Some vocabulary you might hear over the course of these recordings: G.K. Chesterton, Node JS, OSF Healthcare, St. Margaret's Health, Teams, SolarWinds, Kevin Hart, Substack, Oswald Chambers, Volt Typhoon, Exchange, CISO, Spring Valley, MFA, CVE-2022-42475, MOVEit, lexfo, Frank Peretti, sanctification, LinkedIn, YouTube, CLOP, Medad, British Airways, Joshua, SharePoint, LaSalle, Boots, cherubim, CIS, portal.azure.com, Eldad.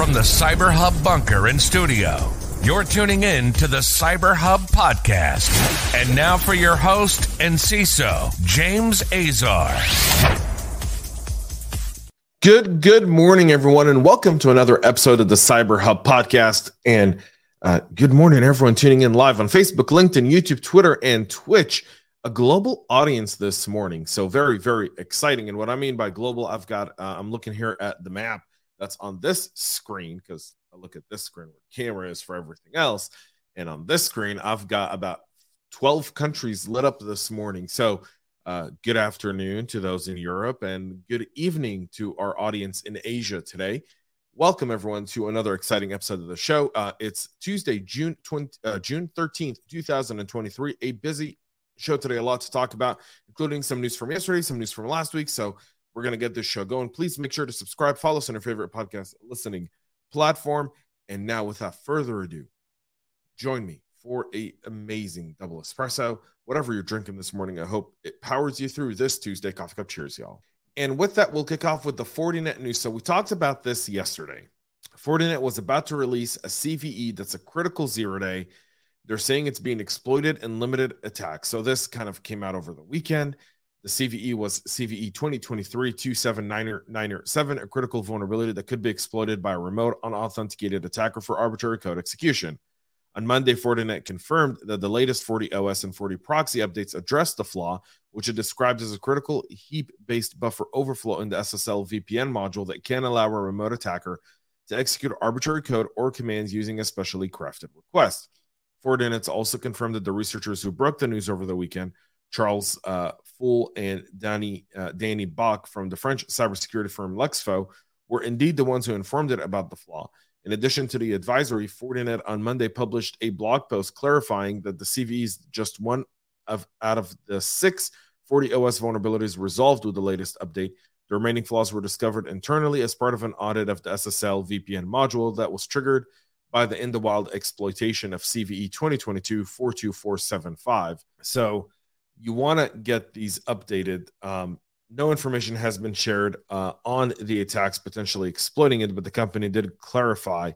From the CyberHub bunker and studio, you're tuning in to the CyberHub podcast. And now for your host and CISO, James Azar. Good morning, everyone, and welcome to another episode of the CyberHub podcast. And good morning, everyone tuning in live on Facebook, LinkedIn, YouTube, Twitter, and Twitch. A global audience this morning, so very, very exciting. And what I mean by global, I've got, I'm looking here at the map that's on this screen, because I look at this screen where the camera is for everything else. And on this screen, I've got about 12 countries lit up this morning. So good afternoon to those in Europe and good evening to our audience in Asia today. Welcome, everyone, to another exciting episode of the show. It's Tuesday, June 13th, 2023, a busy show today. A lot to talk about, including some news from yesterday, some news from last week. So we're going to get this show going. Please make sure to subscribe, follow us on your favorite podcast listening platform. And now, without further ado, join me for an amazing double espresso. Whatever you're drinking this morning, I hope it powers you through this Tuesday coffee cup. Cheers, y'all. And with that, we'll kick off with the Fortinet news. So we talked about this yesterday. Fortinet was about to release a CVE that's a critical zero-day. They're saying it's being exploited in limited attacks. So this kind of came out over the weekend. The CVE was CVE-2023-27997, a critical vulnerability that could be exploited by a remote unauthenticated attacker for arbitrary code execution. On Monday, Fortinet confirmed that the latest FortiOS and FortiProxy updates address the flaw, which it describes as a critical heap-based buffer overflow in the SSL VPN module that can allow a remote attacker to execute arbitrary code or commands using a specially crafted request. Fortinet's also confirmed that the researchers who broke the news over the weekend, Charles Fool and danny Bach from the French cybersecurity firm Lexfo, were indeed the ones who informed it about the flaw. In addition to the advisory, Fortinet on Monday published a blog post clarifying that the CVE is just one of out of the 6 FortiOS vulnerabilities resolved with the latest update. The remaining flaws were discovered internally as part of an audit of the SSL VPN module that was triggered by the in the wild exploitation of CVE 2022-42475. So you want to get these updated. No information has been shared on the attacks potentially exploiting it, but the company did clarify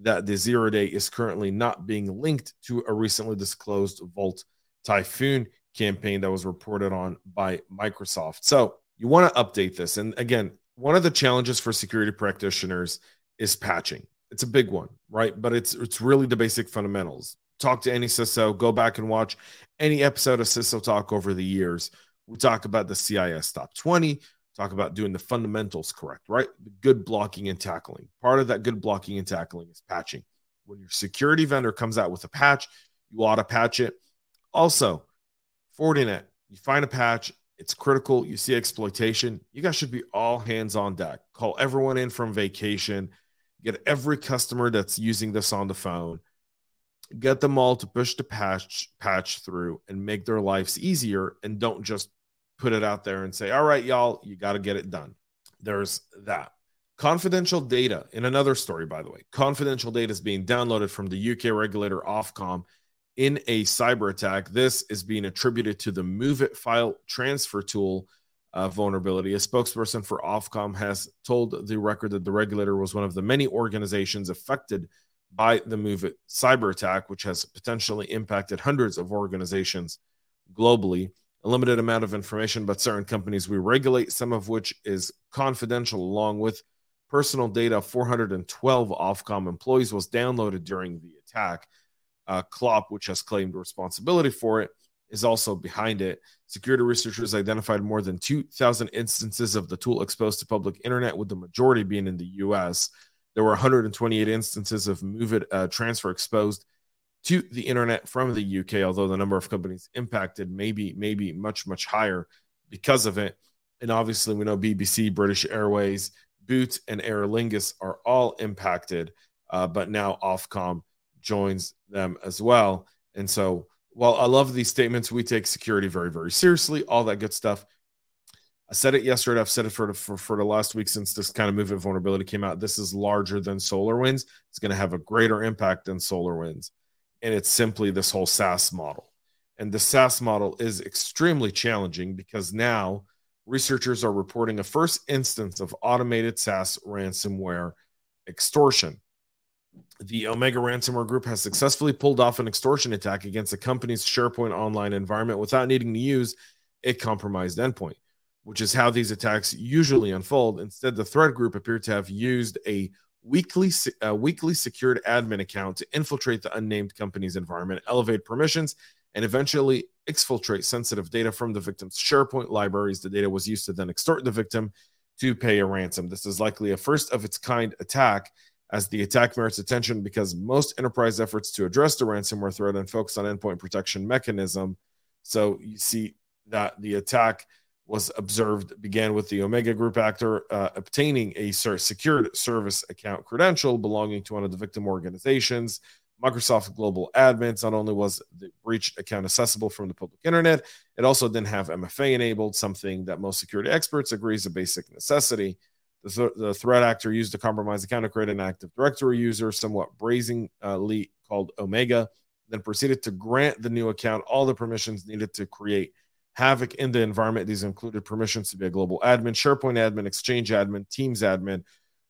that the zero-day is currently not being linked to a recently disclosed Volt Typhoon campaign that was reported on by Microsoft. So you want to update this. And again, one of the challenges for security practitioners is patching. It's a big one, right? But it's really the basic fundamentals. Talk to any CISO, go back and watch any episode of CISO Talk over the years. We talk about the CIS Top 20, talk about doing the fundamentals correct, right? Good blocking and tackling. Part of that good blocking and tackling is patching. When your security vendor comes out with a patch, you ought to patch it. Also, Fortinet, you find a patch, it's critical, you see exploitation, you guys should be all hands on deck. Call everyone in from vacation. Get every customer that's using this on the phone. Get them all to push the patch through and make their lives easier, and don't just put it out there and say, all right, y'all, you got to get it done. There's that. Confidential data, in another story, by the way, confidential data is being downloaded from the UK regulator Ofcom in a cyber attack. This is being attributed to the MOVEit file transfer tool vulnerability. A spokesperson for Ofcom has told the Record that the regulator was one of the many organizations affected by the MOVEit cyber attack, which has potentially impacted hundreds of organizations globally. A limited amount of information about certain companies we regulate, some of which is confidential, along with personal data. 412 Ofcom employees was downloaded during the attack. CLOP, which has claimed responsibility for it, is also behind it. Security researchers identified more than 2,000 instances of the tool exposed to public internet, with the majority being in the U.S. There were 128 instances of MOVEit transfer exposed to the internet from the U.K., although the number of companies impacted may be much higher because of it. And obviously, we know BBC, British Airways, Boots, and Aer Lingus are all impacted, but now Ofcom joins them as well. And so, well, I love these statements. We take security very, very seriously, all that good stuff. I said it yesterday. I've said it for the last week since this kind of MOVEit vulnerability came out. This is larger than SolarWinds. It's going to have a greater impact than SolarWinds. And it's simply this whole SaaS model. And the SaaS model is extremely challenging because now researchers are reporting a first instance of automated SaaS ransomware Extortion. The Omega ransomware group has successfully pulled off an extortion attack against a company's SharePoint online environment without needing to use a compromised endpoint, which is how these attacks usually unfold. Instead, the threat group appeared to have used a weakly secured admin account to infiltrate the unnamed company's environment, elevate permissions, and eventually exfiltrate sensitive data from the victim's SharePoint libraries. The data was used to then extort the victim to pay a ransom. This is likely a first-of-its-kind attack, as the attack merits attention because most enterprise efforts to address the ransomware threat and focus on endpoint protection mechanism. So you see that the attack was observed, began with the Omega Group actor obtaining a secured service account credential belonging to one of the victim organizations, Microsoft Global Admins. Not only was the breached account accessible from the public internet, it also didn't have MFA enabled, something that most security experts agree is a basic necessity. The threat actor used a compromised account to create an Active Directory user, somewhat brazenly called Omega, then proceeded to grant the new account all the permissions needed to create havoc in the environment. These included permissions to be a global admin, SharePoint admin, Exchange admin, Teams admin.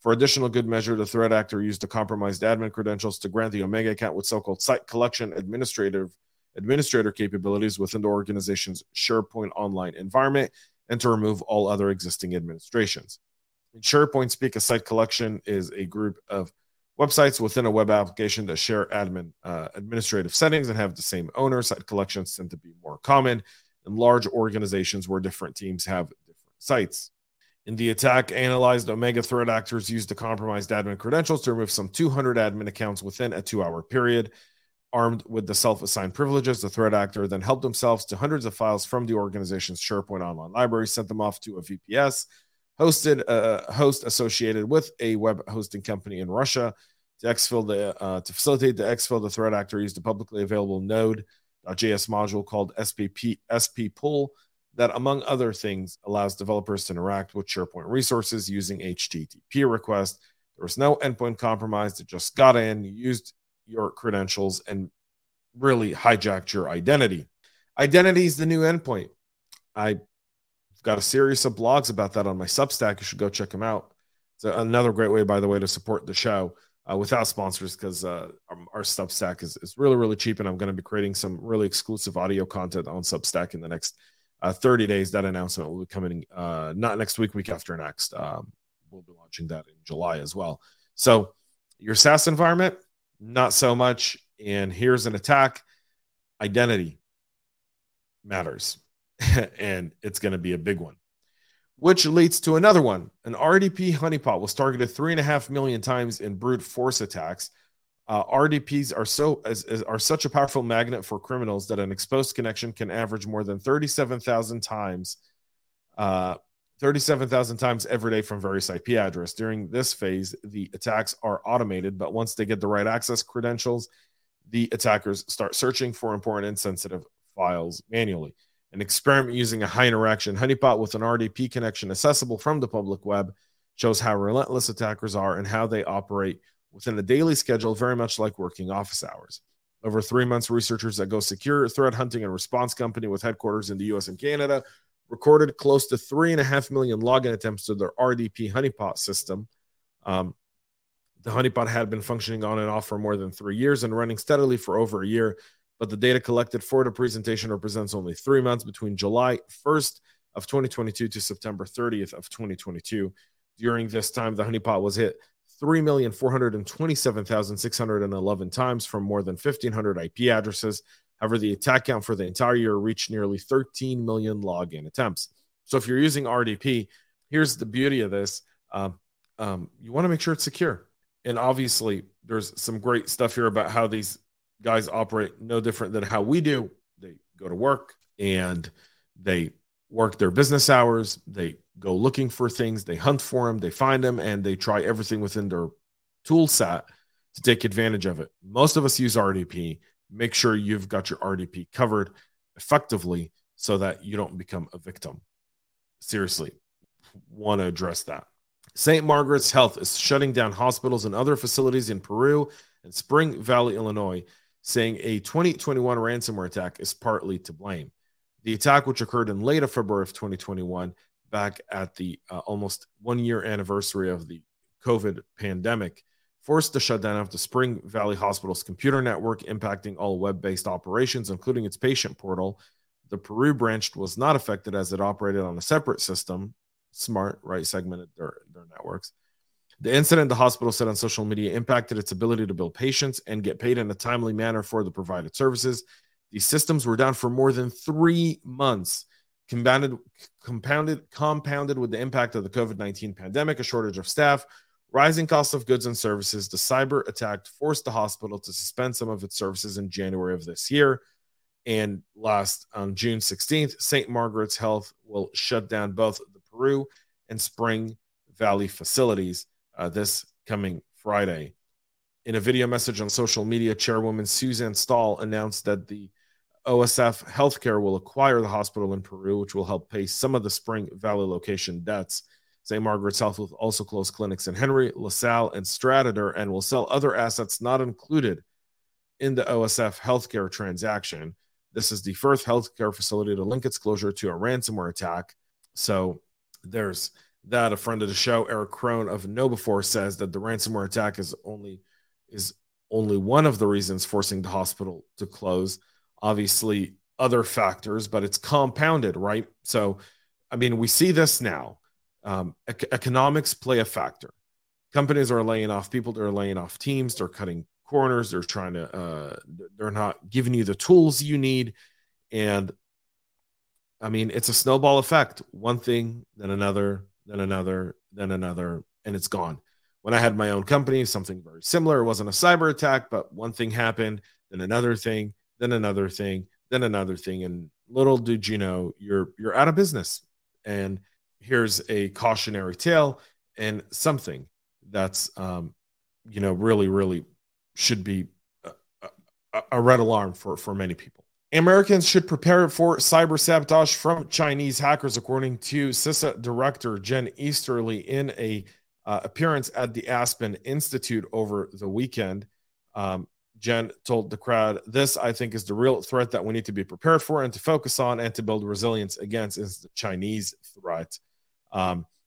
For additional good measure, the threat actor used the compromised admin credentials to grant the Omega account with so-called site collection administrator capabilities within the organization's SharePoint online environment and to remove all other existing administrations. In SharePoint speak, a site collection is a group of websites within a web application that share admin administrative settings and have the same owner. Site collections tend to be more common in large organizations where different teams have different sites. In the attack analyzed, Omega threat actors used the compromised admin credentials to remove some 200 admin accounts within a 2-hour period. Armed with the self-assigned privileges, the threat actor then helped themselves to hundreds of files from the organization's SharePoint online library, sent them off to a VPS, hosted a host associated with a web hosting company in Russia. To facilitate the exfil, the threat actor used a publicly available node JS module called SP pull that, among other things, allows developers to interact with SharePoint resources using HTTP request. There was no endpoint compromised. It just got in, used your credentials, and really hijacked your identity. Identity is the new endpoint. I've got a series of blogs about that on my Substack. You should go check them out. It's another great way, by the way, to support the show. Without sponsors, because our Substack is really, really cheap, and I'm going to be creating some really exclusive audio content on Substack in the next 30 days. That announcement will be coming not next week, week after next. We'll be launching that in July as well. So your SaaS environment, not so much. And here's an attack. Identity matters, and it's going to be a big one. Which leads to another one. An RDP honeypot was targeted 3.5 million times in brute force attacks. RDPs are such a powerful magnet for criminals that an exposed connection can average more than 37,000 times every day from various IP addresses. During this phase, the attacks are automated, but once they get the right access credentials, the attackers start searching for important and sensitive files manually. An experiment using a high-interaction honeypot with an RDP connection accessible from the public web shows how relentless attackers are and how they operate within a daily schedule, very much like working office hours. Over 3 months, researchers at Go Secure, threat hunting and response company with headquarters in the U.S. and Canada, recorded close to 3.5 million login attempts to their RDP honeypot system. The honeypot had been functioning on and off for more than 3 years and running steadily for over a year, but the data collected for the presentation represents only 3 months between July 1st of 2022 to September 30th of 2022. During this time, the honeypot was hit 3,427,611 times from more than 1,500 IP addresses. However, the attack count for the entire year reached nearly 13 million login attempts. So if you're using RDP, here's the beauty of this. You want to make sure it's secure. And obviously, there's some great stuff here about how these guys operate no different than how we do. They go to work and they work their business hours. They go looking for things. They hunt for them. They find them, and they try everything within their tool set to take advantage of it. Most of us use RDP. Make sure you've got your RDP covered effectively so that you don't become a victim. Seriously, want to address that. St. Margaret's Health is shutting down hospitals and other facilities in Peru and Spring Valley, Illinois, saying a 2021 ransomware attack is partly to blame. The attack, which occurred in late February of 2021, back at the almost one-year anniversary of the COVID pandemic forced the shutdown of the Spring Valley Hospital's computer network, impacting all web-based operations, including its patient portal. The Peru branch was not affected as it operated on a separate system. Smart, right? Segmented their networks. The incident, the hospital said on social media, impacted its ability to bill patients and get paid in a timely manner for the provided services. These systems were down for more than 3 months, compounded with the impact of the COVID-19 pandemic, a shortage of staff, rising costs of goods and services. The cyber attack forced the hospital to suspend some of its services in January of this year. And last, on June 16th, St. Margaret's Health will shut down both the Peru and Spring Valley facilities this coming Friday. In a video message on social media, Chairwoman Suzanne Stahl announced that the OSF Healthcare will acquire the hospital in Peru, which will help pay some of the Spring Valley location debts. St. Margaret's Health will also close clinics in Henry, LaSalle, and Stratator, and will sell other assets not included in the OSF Healthcare transaction. This is the first healthcare facility to link its closure to a ransomware attack. So there's that. A friend of the show, Eric Crone of Know Before, says that the ransomware attack is only one of the reasons forcing the hospital to close. Obviously, other factors, but it's compounded, right? So, I mean, we see this now. Economics play a factor. Companies are laying off people. They're laying off teams. They're cutting corners. They're trying to. They're not giving you the tools you need, and I mean, it's a snowball effect. One thing, then another, then another, then another, and it's gone. When I had my own company, something very similar. It wasn't a cyber attack, but one thing happened, then another thing, then another thing, then another thing, and little did you know, you're out of business. And here's a cautionary tale and something that's really should be a red alarm for many people. Americans should prepare for cyber sabotage from Chinese hackers, according to CISA Director Jen Easterly in an appearance at the Aspen Institute over the weekend. Jen told the crowd, "This, I think, is the real threat that we need to be prepared for and to focus on and to build resilience against is the Chinese threat."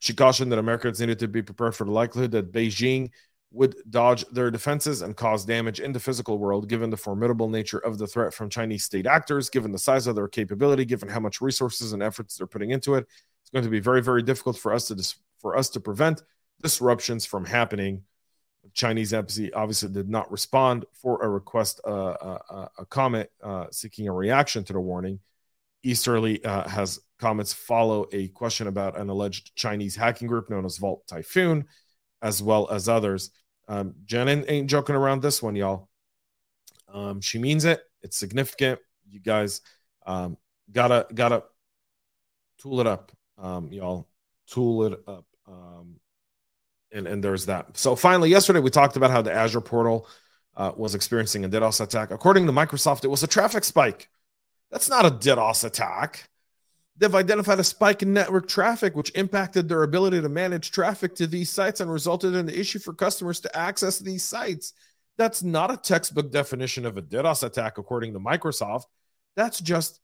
She cautioned that Americans needed to be prepared for the likelihood that Beijing would dodge their defenses and cause damage in the physical world, given the formidable nature of the threat from Chinese state actors, given the size of their capability, given how much resources and efforts they're putting into it. It's going to be very, very difficult for us to prevent disruptions from happening. The Chinese embassy obviously did not respond for a request, a comment seeking a reaction to the warning. Easterly has comments follow a question about an alleged Chinese hacking group known as Volt Typhoon, as well as others. Jen ain't joking around this one, y'all. She means it. It's significant. You guys gotta tool it up, y'all. Tool it up. And there's that. So finally, yesterday we talked about how the Azure portal was experiencing a DDoS attack. According to Microsoft, it was a traffic spike. That's not a DDoS attack. They've identified a spike in network traffic, which impacted their ability to manage traffic to these sites and resulted in the issue for customers to access these sites. That's not a textbook definition of a DDoS attack, according to Microsoft. That's just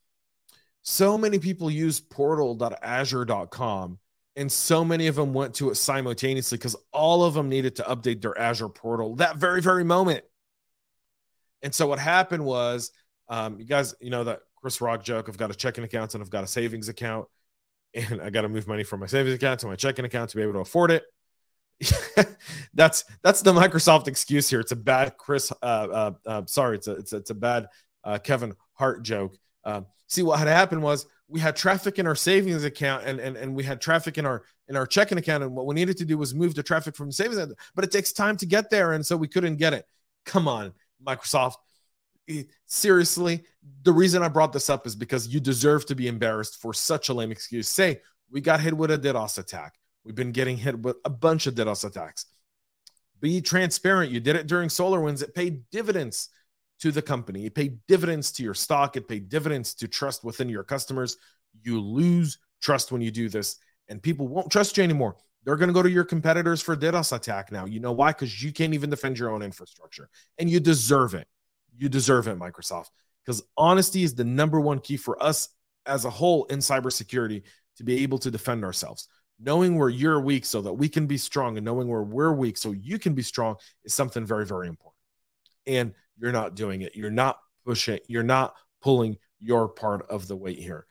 so many people use portal.azure.com, and so many of them went to it simultaneously because all of them needed to update their Azure portal that very, very moment. And so what happened was, you guys, you know that Chris Rock joke, I've got a checking account and I've got a savings account, and I got to move money from my savings account to my checking account to be able to afford it. That's the Microsoft excuse here. It's a bad bad Kevin Hart joke. See, what had happened was we had traffic in our savings account and we had traffic in our checking account, and what we needed to do was move the traffic from the savings account, but it takes time to get there, and so we couldn't get it. Come on, Microsoft. Seriously, the reason I brought this up is because you deserve to be embarrassed for such a lame excuse. Say, we got hit with a DDoS attack. We've been getting hit with a bunch of DDoS attacks. Be transparent. You did it during SolarWinds. It paid dividends to the company. It paid dividends to your stock. It paid dividends to trust within your customers. You lose trust when you do this, and people won't trust you anymore. They're going to go to your competitors for DDoS attack now. You know why? Because you can't even defend your own infrastructure, and you deserve it. You deserve it, Microsoft, because honesty is the number one key for us as a whole in cybersecurity to be able to defend ourselves. knowing where you're weak so that we can be strong, and knowing where we're weak so you can be strong is something very, very important. And you're not doing it. You're not pushing. You're not pulling your part of the weight here.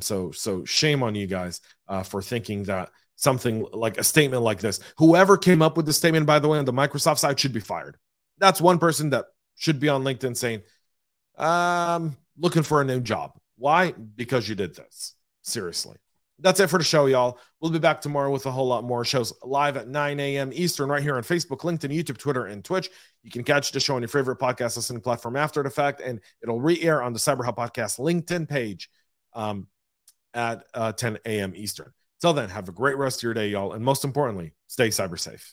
So shame on you guys for thinking that something like a statement like this. Whoever came up with the statement, by the way, on the Microsoft side should be fired. That's one person that should be on LinkedIn saying, looking for a new job. Why? Because you did this. Seriously. That's it for the show, y'all. We'll be back tomorrow with a whole lot more shows live at 9 a.m. Eastern right here on Facebook, LinkedIn, YouTube, Twitter, and Twitch. You can catch the show on your favorite podcast listening platform after the fact, and it'll re-air on the CyberHub Podcast LinkedIn page at 10 a.m. Eastern. Till then, have a great rest of your day, y'all. And most importantly, stay cyber safe.